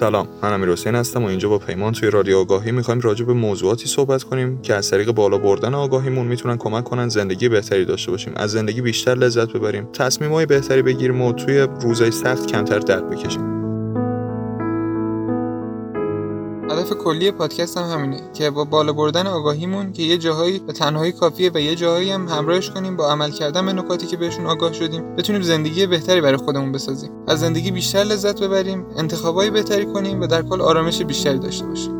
سلام، من امیرحسین هستم و اینجا با پیمان توی رادیو آگاهی می‌خوایم راجع به موضوعاتی صحبت کنیم که از طریق بالا بردن آگاهیمون میتونن کمک کنن زندگی بهتری داشته باشیم، از زندگی بیشتر لذت ببریم، تصمیم‌های بهتری بگیریم و توی روزهای سخت کمتر درد بکشیم. هدف کلی پادکست هم همینه که با بالا بردن آگاهیمون که یه جاهایی به تنهایی کافیه و یه جاهایی هم همراهش کنیم با عمل کردن به نکاتی که بهشون آگاه شدیم، بتونیم زندگی بهتری برای خودمون بسازیم، از زندگی بیشتر لذت ببریم، انتخابای بهتری کنیم و در کل آرامش بیشتری داشته باشیم.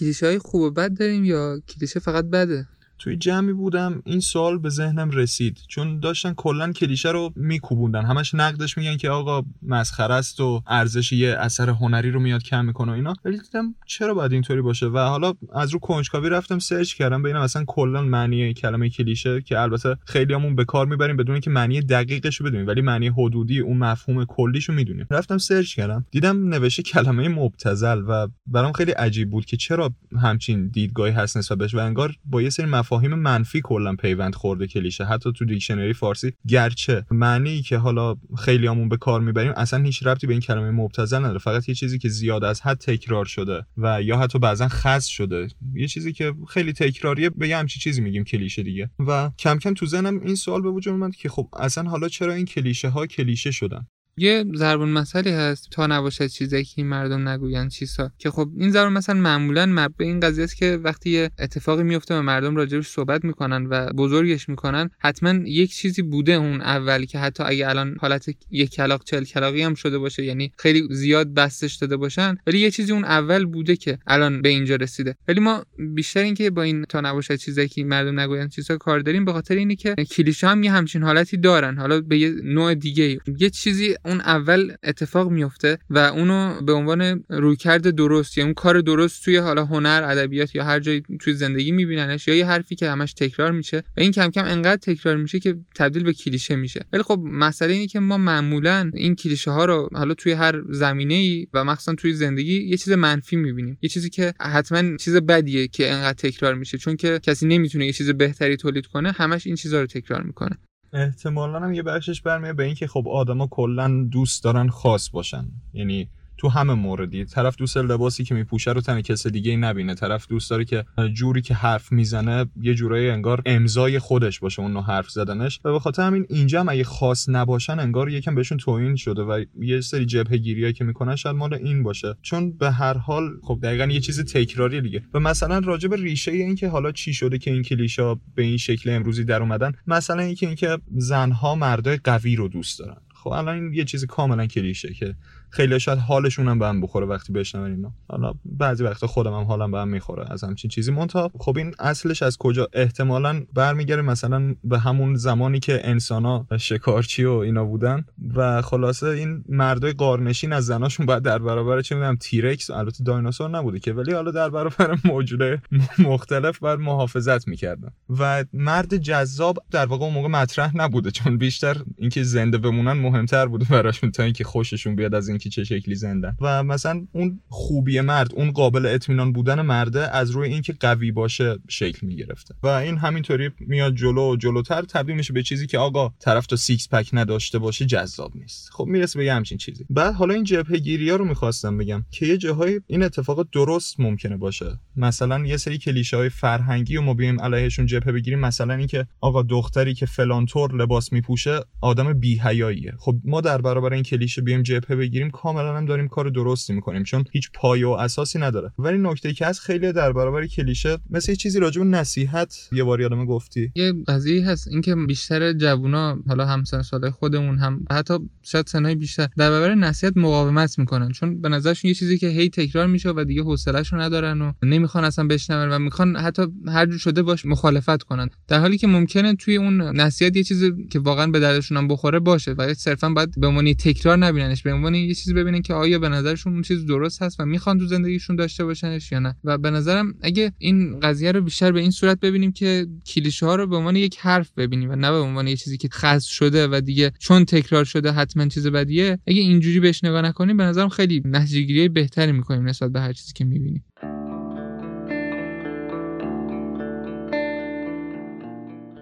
کلیشه‌های خوب و بد داریم یا کلیشه فقط بده؟ توی جمعی بودم این سوال به ذهنم رسید، چون داشتن کلا کلیشه رو میکوبوندن، همش نقدش میگن که آقا مسخره است و ارزش یه اثر هنری رو میاد کم میکنه و اینا، ولی دیدم چرا باید اینطوری باشه و حالا از رو کنجکاوی رفتم سرچ کردم ببینم اصلا کلا معنی کلمه کلیشه که البته خیلیامون به کار میبریم بدون اینکه معنی دقیقش رو بدونیم، ولی معنی حدودی اون مفهوم کلیش رو میدونیم. رفتم سرچ کردم دیدم نوشته کلمه مبتذل و برام خیلی عجیب بود که چرا همچین دیدگاهی هست نسبت بهش و انگار با یه سری مفاهیم منفی کلا پیوند خورده کلیشه، حتی تو دیکشنری فارسی، گرچه معنی که حالا خیلیامون به کار میبریم اصلا هیچ ربطی به این کلمه مبتذل نداره، فقط یه چیزی که زیاد از حد تکرار شده و یا حتی بعضن خاص شده، یه چیزی که خیلی تکراریه به یه همچین چیزی میگیم کلیشه دیگه. و کم کم تو ذهنم این سوال به وجود اومد که خب اصلا حالا چرا این کلیشه ها کلیشه شدن؟ یه ضرب المثلی هست، تا نباشد چیزی که مردم نگویند چیزها، که خب این ضرب المثل معمولا مبنی این قضیه است که وقتی یه اتفاقی میفته و مردم راجعش صحبت میکنن و بزرگش میکنن، حتما یک چیزی بوده اون اول که حتی اگه الان حالت یک کلاغ چهل کلاغی هم شده باشه، یعنی خیلی زیاد بستش داده باشن، ولی یه چیزی اون اول بوده که الان به اینجا رسیده. ولی ما بیشتر اینکه با این تا نباشد چیزی که مردم نگویند چیزها کار داریم به خاطر اینه که کلیشه هم همین حالتی دارن، حالا به یه نوع دیگه یه چیزی اون اول اتفاق میفته و اونو به عنوان رویکرد درست یا اون کار درست توی حالا هنر، ادبیات یا هر جایی توی زندگی میبیننش، یا یه حرفی که همش تکرار میشه و این کم کم انقدر تکرار میشه که تبدیل به کلیشه میشه. ولی خب مسئله اینه که ما معمولا این کلیشه ها رو حالا توی هر زمینه‌ای و مخصوصا توی زندگی یه چیز منفی میبینیم، یه چیزی که حتما چیز بدیه که انقدر تکرار میشه، چون که کسی نمیتونه یه چیز بهتری تولید کنه، همش این چیزا رو تکرار میکنه. احتمالاً هم یه بخشش برمیه به این که خب آدما کلا دوست دارن خاص باشن، یعنی تو همه موردی، طرف دوست لباسی که میپوشه رو تن کس دیگه نبینه، طرف دوست داره که جوری که حرف میزنه یه جورایی انگار امضای خودش باشه اون نوع حرف زدنش، و به خاطر همین اینجا هم اگه خاص نباشن انگار یکم بهشون توهین شده و یه سری جبهه‌گیریایی که میکنن شاید مال این باشه، چون به هر حال خب دقیقاً یه چیز تکراری دیگه. و مثلا راجع به ریشه این که حالا چی شده که این کلیشه‌ها به این شکل امروزی در اومدن، مثلا اینکه زن‌ها مردای قوی رو دوست دارن، خب الان این یه چیز کاملا کلیشه که خیلی شاید حالشون هم به هم بخوره وقتی بشنون اینا. حالا بعضی وقتا خودم هم حالم به هم میخوره از همچین چیزی، منتها خب این اصلش از کجا احتمالاً برمیگره مثلا به همون زمانی که انسانا شکارچی و اینا بودن و خلاصه این مردای غارنشین از زناشون بعد در برابر چه میدونم تیرکس، البته دایناسور نبوده که، ولی حالا در برابر موجودات مختلف بر محافظت میکردن و مرد جذاب در واقع اون موقع مطرح نبوده، چون بیشتر اینکه زنده بمونن مهمتر بوده براشون تا اینکه خوششون بیاد از این که چه شکلی زندن. و مثلا اون خوبی مرد، اون قابل اطمینان بودن مرده از روی اینکه قوی باشه شکل میگرفته و این همینطوری میاد جلو و جلوتر تبدیل میشه به چیزی که آقا طرف تا سیکس پک نداشته باشه جذاب نیست، خب میرسه به همین چیزی. بعد حالا این جبهه گیری ها رو میخواستم بگم که یه جاهای این اتفاقات درست ممکنه باشه، مثلا یه سری کلیشه های فرهنگی و ما بیایم علیهشون جبهه بگیریم، مثلا اینکه آقا دختری که فلان طور لباس میپوشه آدم بی حیاییه، خب ما در برابر این کلیشه بیایم جبهه بگیریم کاملا هم داریم کار درستی میکنیم، چون هیچ پایه و اساسی نداره. ولی نکته‌ای که هست خیلی در برابر کلیشه، مثل یه چیزی راجع به نصیحت یه بار یادم گفتی، یه قضیه هست اینکه بیشتر جوونا، حالا هم سن سالای خودمون هم حتی شاید سنای بیشتر، در برابر نصیحت مقاومت میکنن، چون به نظرشون یه چیزی که هی تکرار میشه و دیگه حوصله‌شو ندارن و نمیخوان اصلا بشنون و میخوان حتی هر جور شده باش مخالفت کنن، در حالی که ممکنه توی اون نصیحت یه چیزی که واقعا به دردشون هم بخوره باشه و صرفا باید به معنی تکرار نبیننش، به معنی چیز ببینن که آیا به نظرشون اون چیز درست هست و میخوان تو زندگیشون داشته باشنش یا نه. و به نظرم اگه این قضیه رو بیشتر به این صورت ببینیم که کلیشه ها رو به عنوان یک حرف ببینیم و نه به عنوان یه چیزی که خاص شده و دیگه چون تکرار شده حتما چیز بدیه، اگه اینجوری بهش نگاه نکنیم به نظرم خیلی نتیجه‌گیری بهتری میکنیم نسبت به هر چیزی که میبینیم.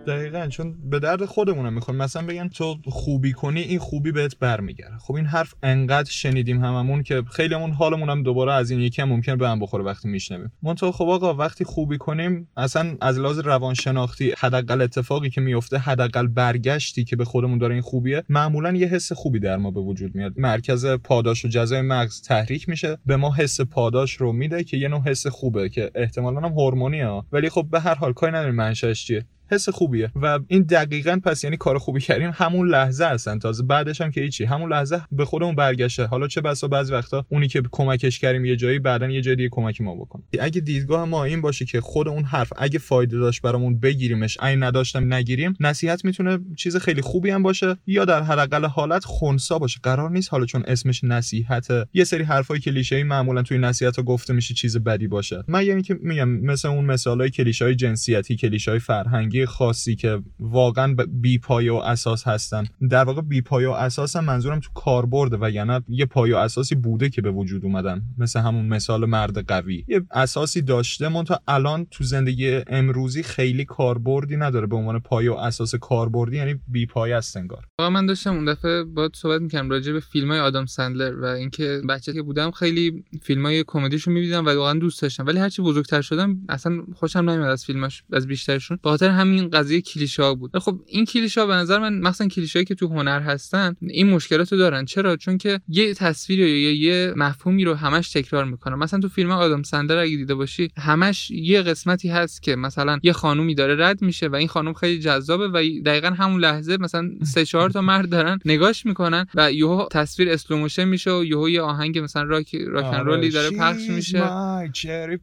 دقیقاً، چون به درد خودمونم میخورن. مثلا بگن تو خوبی کنی این خوبی بهت برمیگره. خب این حرف انقدر شنیدیم هممون که خیلیمون حالمونم دوباره از این یکی هم ممکن به هم بخوره وقتی میشنویم. منتها خب آقا وقتی خوبی کنیم اصلا از لحاظ روانشناختی حداقل اتفاقی که میفته، حداقل برگشتی که به خودمون داره این خوبیه، معمولا یه حس خوبی در ما به وجود میاد. مرکز پاداش و جزای مغز تحریک میشه، به ما حس پاداش رو میده که یه نوع حس خوبه که احتمالاً هم هورمونیه، ولی خب به هر حال کاری نداره منشأش چیه، حس خوبیه. و این دقیقاً پس یعنی کار خوبی کردیم همون لحظه هستن، تازه بعدش هم که هیچی، همون لحظه به خودمون برگشته. حالا چه بسا بعضی وقتا اونی که کمکش کردیم یه جایی بعدن یه جای دیگه کمک ما بکنه. اگه دیدگاه ما این باشه که خود اون حرف اگه فایده داشت برامون بگیریمش، این نداشتم نگیریم، نصیحت میتونه چیز خیلی خوبی هم باشه یا در حداقل حالت خنثا باشه. قرار نیست حالا چون اسمش نصیحته یه سری حرفای کلیشه‌ای معمولا توی نصیحت‌ها گفته میشه چیز بدی باشه. من یعنی که میگم مثلا اون مثالای کلیشه‌ای جنسیتی، کلیشه‌ای فرهنگی خاصی که واقعا بی پایه و اساس هستن. در واقع بی پایه و اساس هم منظورم تو کاربرده و یعنی یه پایه و اساسی بوده که به وجود اومدن، مثل همون مثال مرد قوی یه اساسی داشته منتها الان تو زندگی امروزی خیلی کاربردی نداره به عنوان پایه و اساس کاربردی، یعنی بی پایه است انگار. آقا من داشتم اون دفعه باهات صحبت می‌کردم راجع به فیلم‌های آدم سندلر و اینکه بچه‌ای که بودم خیلی فیلم‌های کمدیشو می‌دیدم و واقعا دوست داشتم، ولی هرچی بزرگتر شدم اصلا خوشم نمیاد از فیلماش، از بیشترشون، به خاطر همین قضیه کلیشه‌ها بود. خب این کلیشه‌ها به نظر من مثلا کلیشه‌ای که تو هنر هستن این مشکلاتو دارن. چرا؟ چون که یه تصویر یا یه مفهومی رو همش تکرار میکنه. مثلا تو فیلم آدم سندلر اگه دیده باشی همش یه قسمتی هست که مثلا یه خانومی داره رد میشه و این خانم خیلی جذابه و دقیقاً همون لحظه مثلا 3-4 تا مرد دارن نگاش میکنن و یهو تصویر اسلو موشن میشه و یهو یه آهنگ مثلا راک اند رولی داره پخش میشه.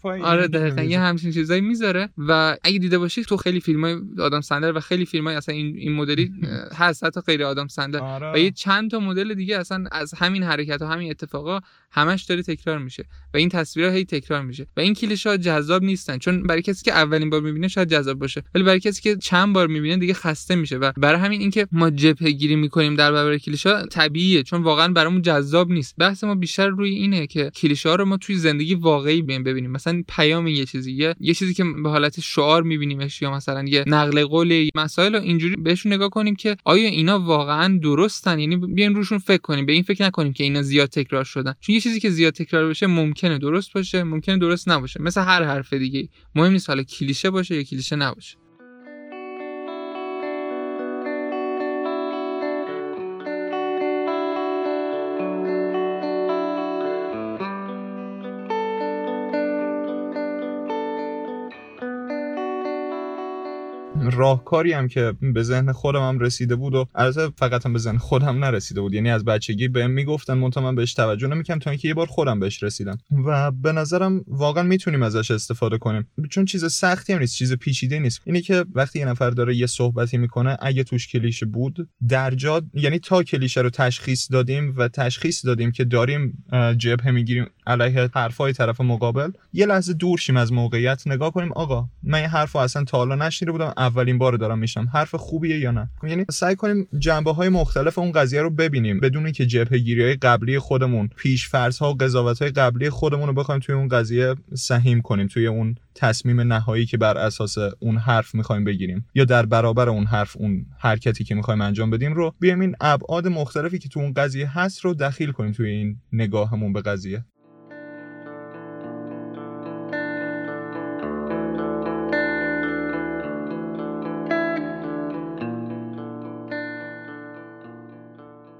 آره دقیقاً یه همچین چیزایی میذاره و اگه دیده باشی تو خیلی فیلم‌های آدم سندلر و خیلی فیلم‌های اصلا این مدلی هست، حتی غیر آدم سندلر. آره. و یه چند تا مدل دیگه اصلا از همین حرکت‌ها، همین اتفاقا همش داره تکرار میشه و این تصویرها هی تکرار میشه و این کلیشه‌ها جذاب نیستن، چون برای کسی که اولین بار می‌بینه شاید جذاب باشه ولی برای کسی که چند بار می‌بینه دیگه خسته میشه و برای همین اینکه ما جبهه گیری می‌کنیم در برابر کلیشه‌ها طبیعیه، چون واقعا برامون جذاب نیست. بحث ما بیشتر روی اینه که کلیشه‌ها رو ما توی زندگی واقعی ببینیم، مثلا پیام یه چیزیه، یه چیزی که به حالت شعار می‌بینیمش یا مثلا یه نقل قولی، مسائل رو اینجوری بهشون نگاه کنیم که آیا اینا واقعا درستن، یعنی بیاین روشون فکر کنیم، به این فکر نکنیم که اینا زیاد تکرار شدن، چون یه چیزی که زیاد تکرار بشه ممکنه درست باشه، ممکنه درست نباشه، مثل هر حرف دیگه. مهم نیست حالا کلیشه باشه یا کلیشه نباشه. راهکاری هم که به ذهن خودم هم رسیده بود و البته فقط هم به ذهن خودم نرسیده بود، یعنی از بچگی بهم میگفتن منتها من بهش توجه نمیکردم تا اینکه یه بار خودم بهش رسیدم و به نظرم واقعا میتونیم ازش استفاده کنیم، چون چیز سختی هم نیست، چیز پیچیده نیست. اینی که وقتی یه نفر داره یه صحبتی میکنه اگه توش کلیشه بود در جا، یعنی تا کلیشه رو تشخیص دادیم و تشخیص دادیم که داریم جبهه میگیریم علیه حرفای طرف مقابل، یه لحظه دور شیم از موقعیت، نگاه کنیم آقا من این حرفو اصلا تا حالا نشنیده بودم، اولین بار دارم میشنم، حرف خوبیه یا نه. یعنی سعی کنیم جنبه‌های مختلف اون قضیه رو ببینیم بدون اینکه جبهه‌گیری‌های قبلی خودمون، پیش‌فرض‌ها و قضاوت‌های قبلی خودمون رو بخوایم توی اون قضیه سهیم کنیم، توی اون تصمیم نهایی که بر اساس اون حرف می‌خوایم بگیریم یا در برابر اون حرف اون حرکتی که می‌خوایم انجام بدیم رو بیایم این ابعاد مختلفی که تو اون قضیه هست رو دخیل کنیم توی این نگاهمون به قضیه.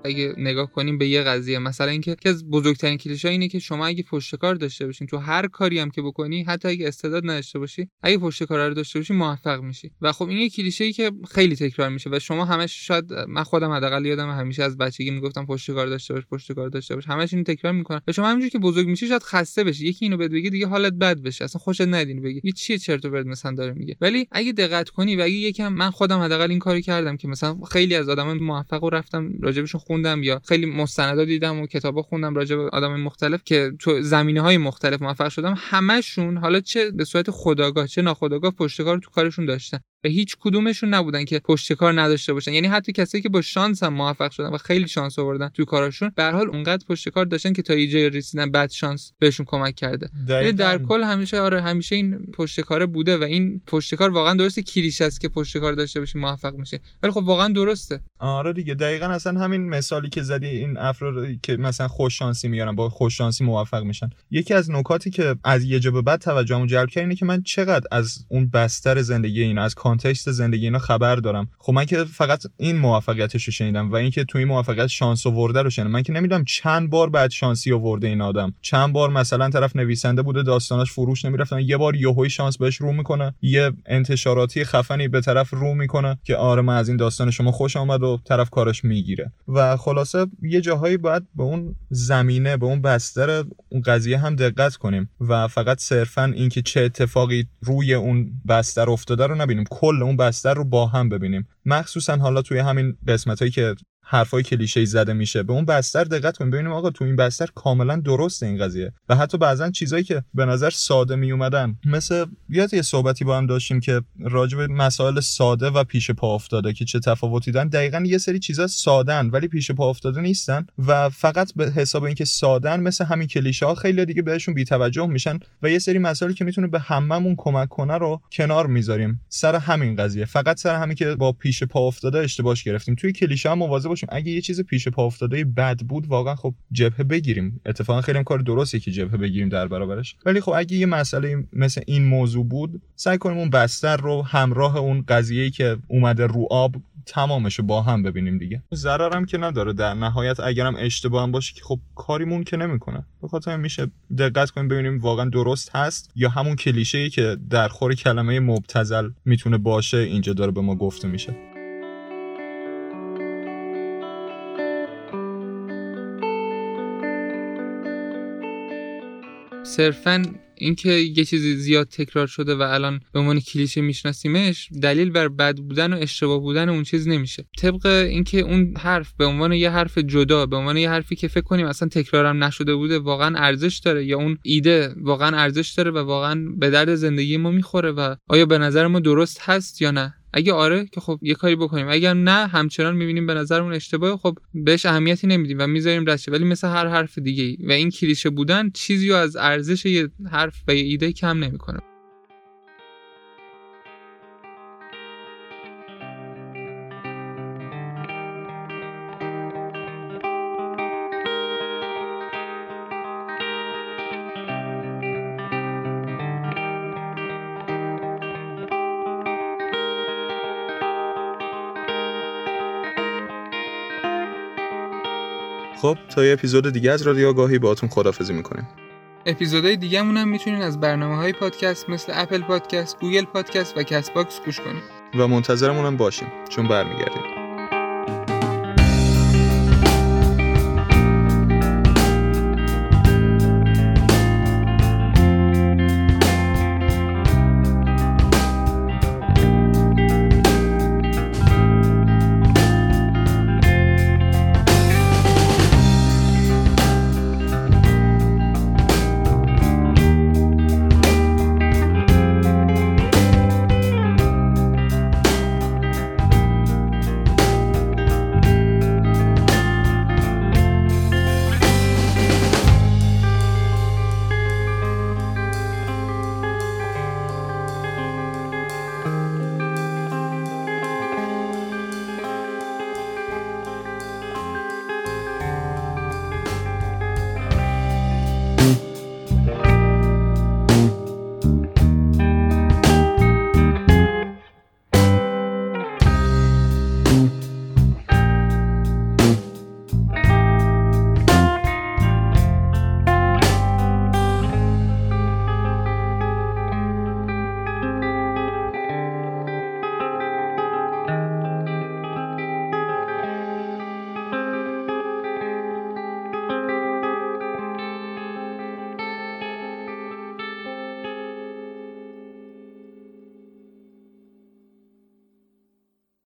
اگه نگاه کنیم به یه قضیه، مثلا اینکه یکی از بزرگترین کلیشه‌ها اینه که شما اگه پشتکار داشته باشین تو هر کاری هم که بکنی، حتی اگه استعداد نداشته باشی، اگه پشتکار رو داشته باشی موفق میشی. و خب این یه کلیشه‌ای که خیلی تکرار میشه و شما همش، شاید من خودم حداقل یادم همیشه از بچگی میگفتم پشتکار داشته باش، پشتکار داشته باش، همش اینو تکرار میکنن و شما همینجوری که بزرگ میشی شاید خسته بشی، یکی اینو بهت بگه دیگه حالت بد بشه، اصلا خوشت ندین، بگی این چیه چرت و پرت مثلا داره میگه. ولی اگه دقت کنی و اگه یکم من خودم حداقل این کارو کردم که مثلا خیلی از آدما موفقو رفتم راجبشون خوندم یا خیلی مستندا دیدم و کتابا خوندم راجع به آدمای مختلف که تو زمینه‌های مختلف موفق شدم، همشون حالا چه به صورت خودآگاه چه ناخودآگاه پشتکار تو کارشون داشتن و هیچ کدومشون نبودن که پشتکار نداشته باشن. یعنی حتی کسایی که با شانس هم موفق شدن و خیلی شانس آوردن تو کارشون، به هر حال اونقدر پشتکار داشتن که تا یه جایی رسیدن بعد شانس بهشون کمک کرده. یعنی در کل همیشه همیشه این پشتکار بوده و این پشتکار واقعا درسته کلیشه است که پشتکار داشته باشی موفق میشه، ولی خب واقعا درسته. آره دیگه دقیقاً. اصلا همین مثالی که زدی، این افرادی که مثلا خوش شانسی میارن با خوش شانسی موفق میشن، یکی از نکاتی که از یه جا به بعد توجهمو جلب کرد اینه که من چقدر از اون بستر زندگی اینا، از کانتکست زندگی اینا خبر دارم. خب من که فقط این موفقیتش رو شنیدم و اینکه تو این موفقیت شانس آورده رو شنیدم، من که نمیدونم چند بار بعد شانسی آورده این آدم، چند بار مثلا طرف نویسنده بوده داستاناش فروش نمیرفتن، یه بار یهوی شانس بهش رو میکنه، یه انتشاراتی خفنی به طرف رو میکنه که آره من از این داستان شما خوش اومد و طرف کارش میگیره. و خلاصه یه جاهایی باید به اون زمینه، به اون بستر اون قضیه هم دقت کنیم و فقط صرفاً اینکه چه اتفاقی روی اون بستر افتاده رو نبینیم، کل اون بستر رو با هم ببینیم. مخصوصاً حالا توی همین قسمتایی که حرفای کلیشه‌ای زده میشه، به اون بستر دقت کنیم، ببینیم آقا تو این بستر کاملا درسته این قضیه. و حتی بعضن چیزایی که به نظر ساده می اومدن، مثل یه صحبتی با هم داشتیم که راجع به مسائل ساده و پیش پا افتاده که چه تفاوتی دارن. دقیقاً یه سری چیزا سادهن ولی پیش پا افتاده نیستن و فقط به حساب اینکه سادهن مثل همین کلیشه‌ها خیلی دیگه بهشون بی‌توجه میشن و یه سری مسائلی که میتونه به هممون کمک کنه رو کنار میذاریم سر همین قضیه، فقط سر همین که با پیش پا افتاده اشتباهش گرفتیم. توی کلیشه مواظب اگه یه چیز پیش پا افتاده بد بود واقعا خب جبهه بگیریم، اتفاقا خیلی هم کار درسته که جبهه بگیریم در برابرش، ولی خب اگه یه مسئله مثل این موضوع بود سعی کنیم اون بستر رو همراه اون قضیه‌ای که اومده رو آب تمامشو با هم ببینیم دیگه. ضررم که نداره در نهایت، اگرم اشتباه هم باشه که خب کاریمون که نمیکنه، به خاطر میشه دقت کنیم ببینیم واقعا درست هست یا همون کلیشه‌ای که در خور کلمه مبتذل میتونه باشه اینجا داره به ما گفته میشه. صرفاً اینکه یه چیزی زیاد تکرار شده و الان به عنوان کلیشه میشناسیمش دلیل بر بد بودن و اشتباه بودن اون چیز نمیشه. طبق اینکه اون حرف به عنوان یه حرف جدا، به عنوان یه حرفی که فکر کنیم اصلا تکرارم نشده بوده واقعا ارزش داره، یا اون ایده واقعا ارزش داره و واقعا به درد زندگی ما میخوره و آیا به نظر ما درست هست یا نه. اگه آره که خب یه کاری بکنیم، اگر نه همچنان می‌بینیم به نظرمون اشتباهه، خب بهش اهمیتی نمیدیم و می‌ذاریم رشته. ولی مثل هر حرف دیگه‌ای و این کلیشه بودن چیزی رو از ارزش یه حرف و یه ایده کم نمی‌کنه. خب تا یه اپیزود دیگه از رادیو آگاهی باهاتون خدافظی می‌کنیم. اپیزودهای دیگه‌مون هم می‌تونین از برنامه‌های پادکست مثل اپل پادکست، گوگل پادکست و کست باکس گوش کنین و منتظرمون هم باشین چون برمیگردیم.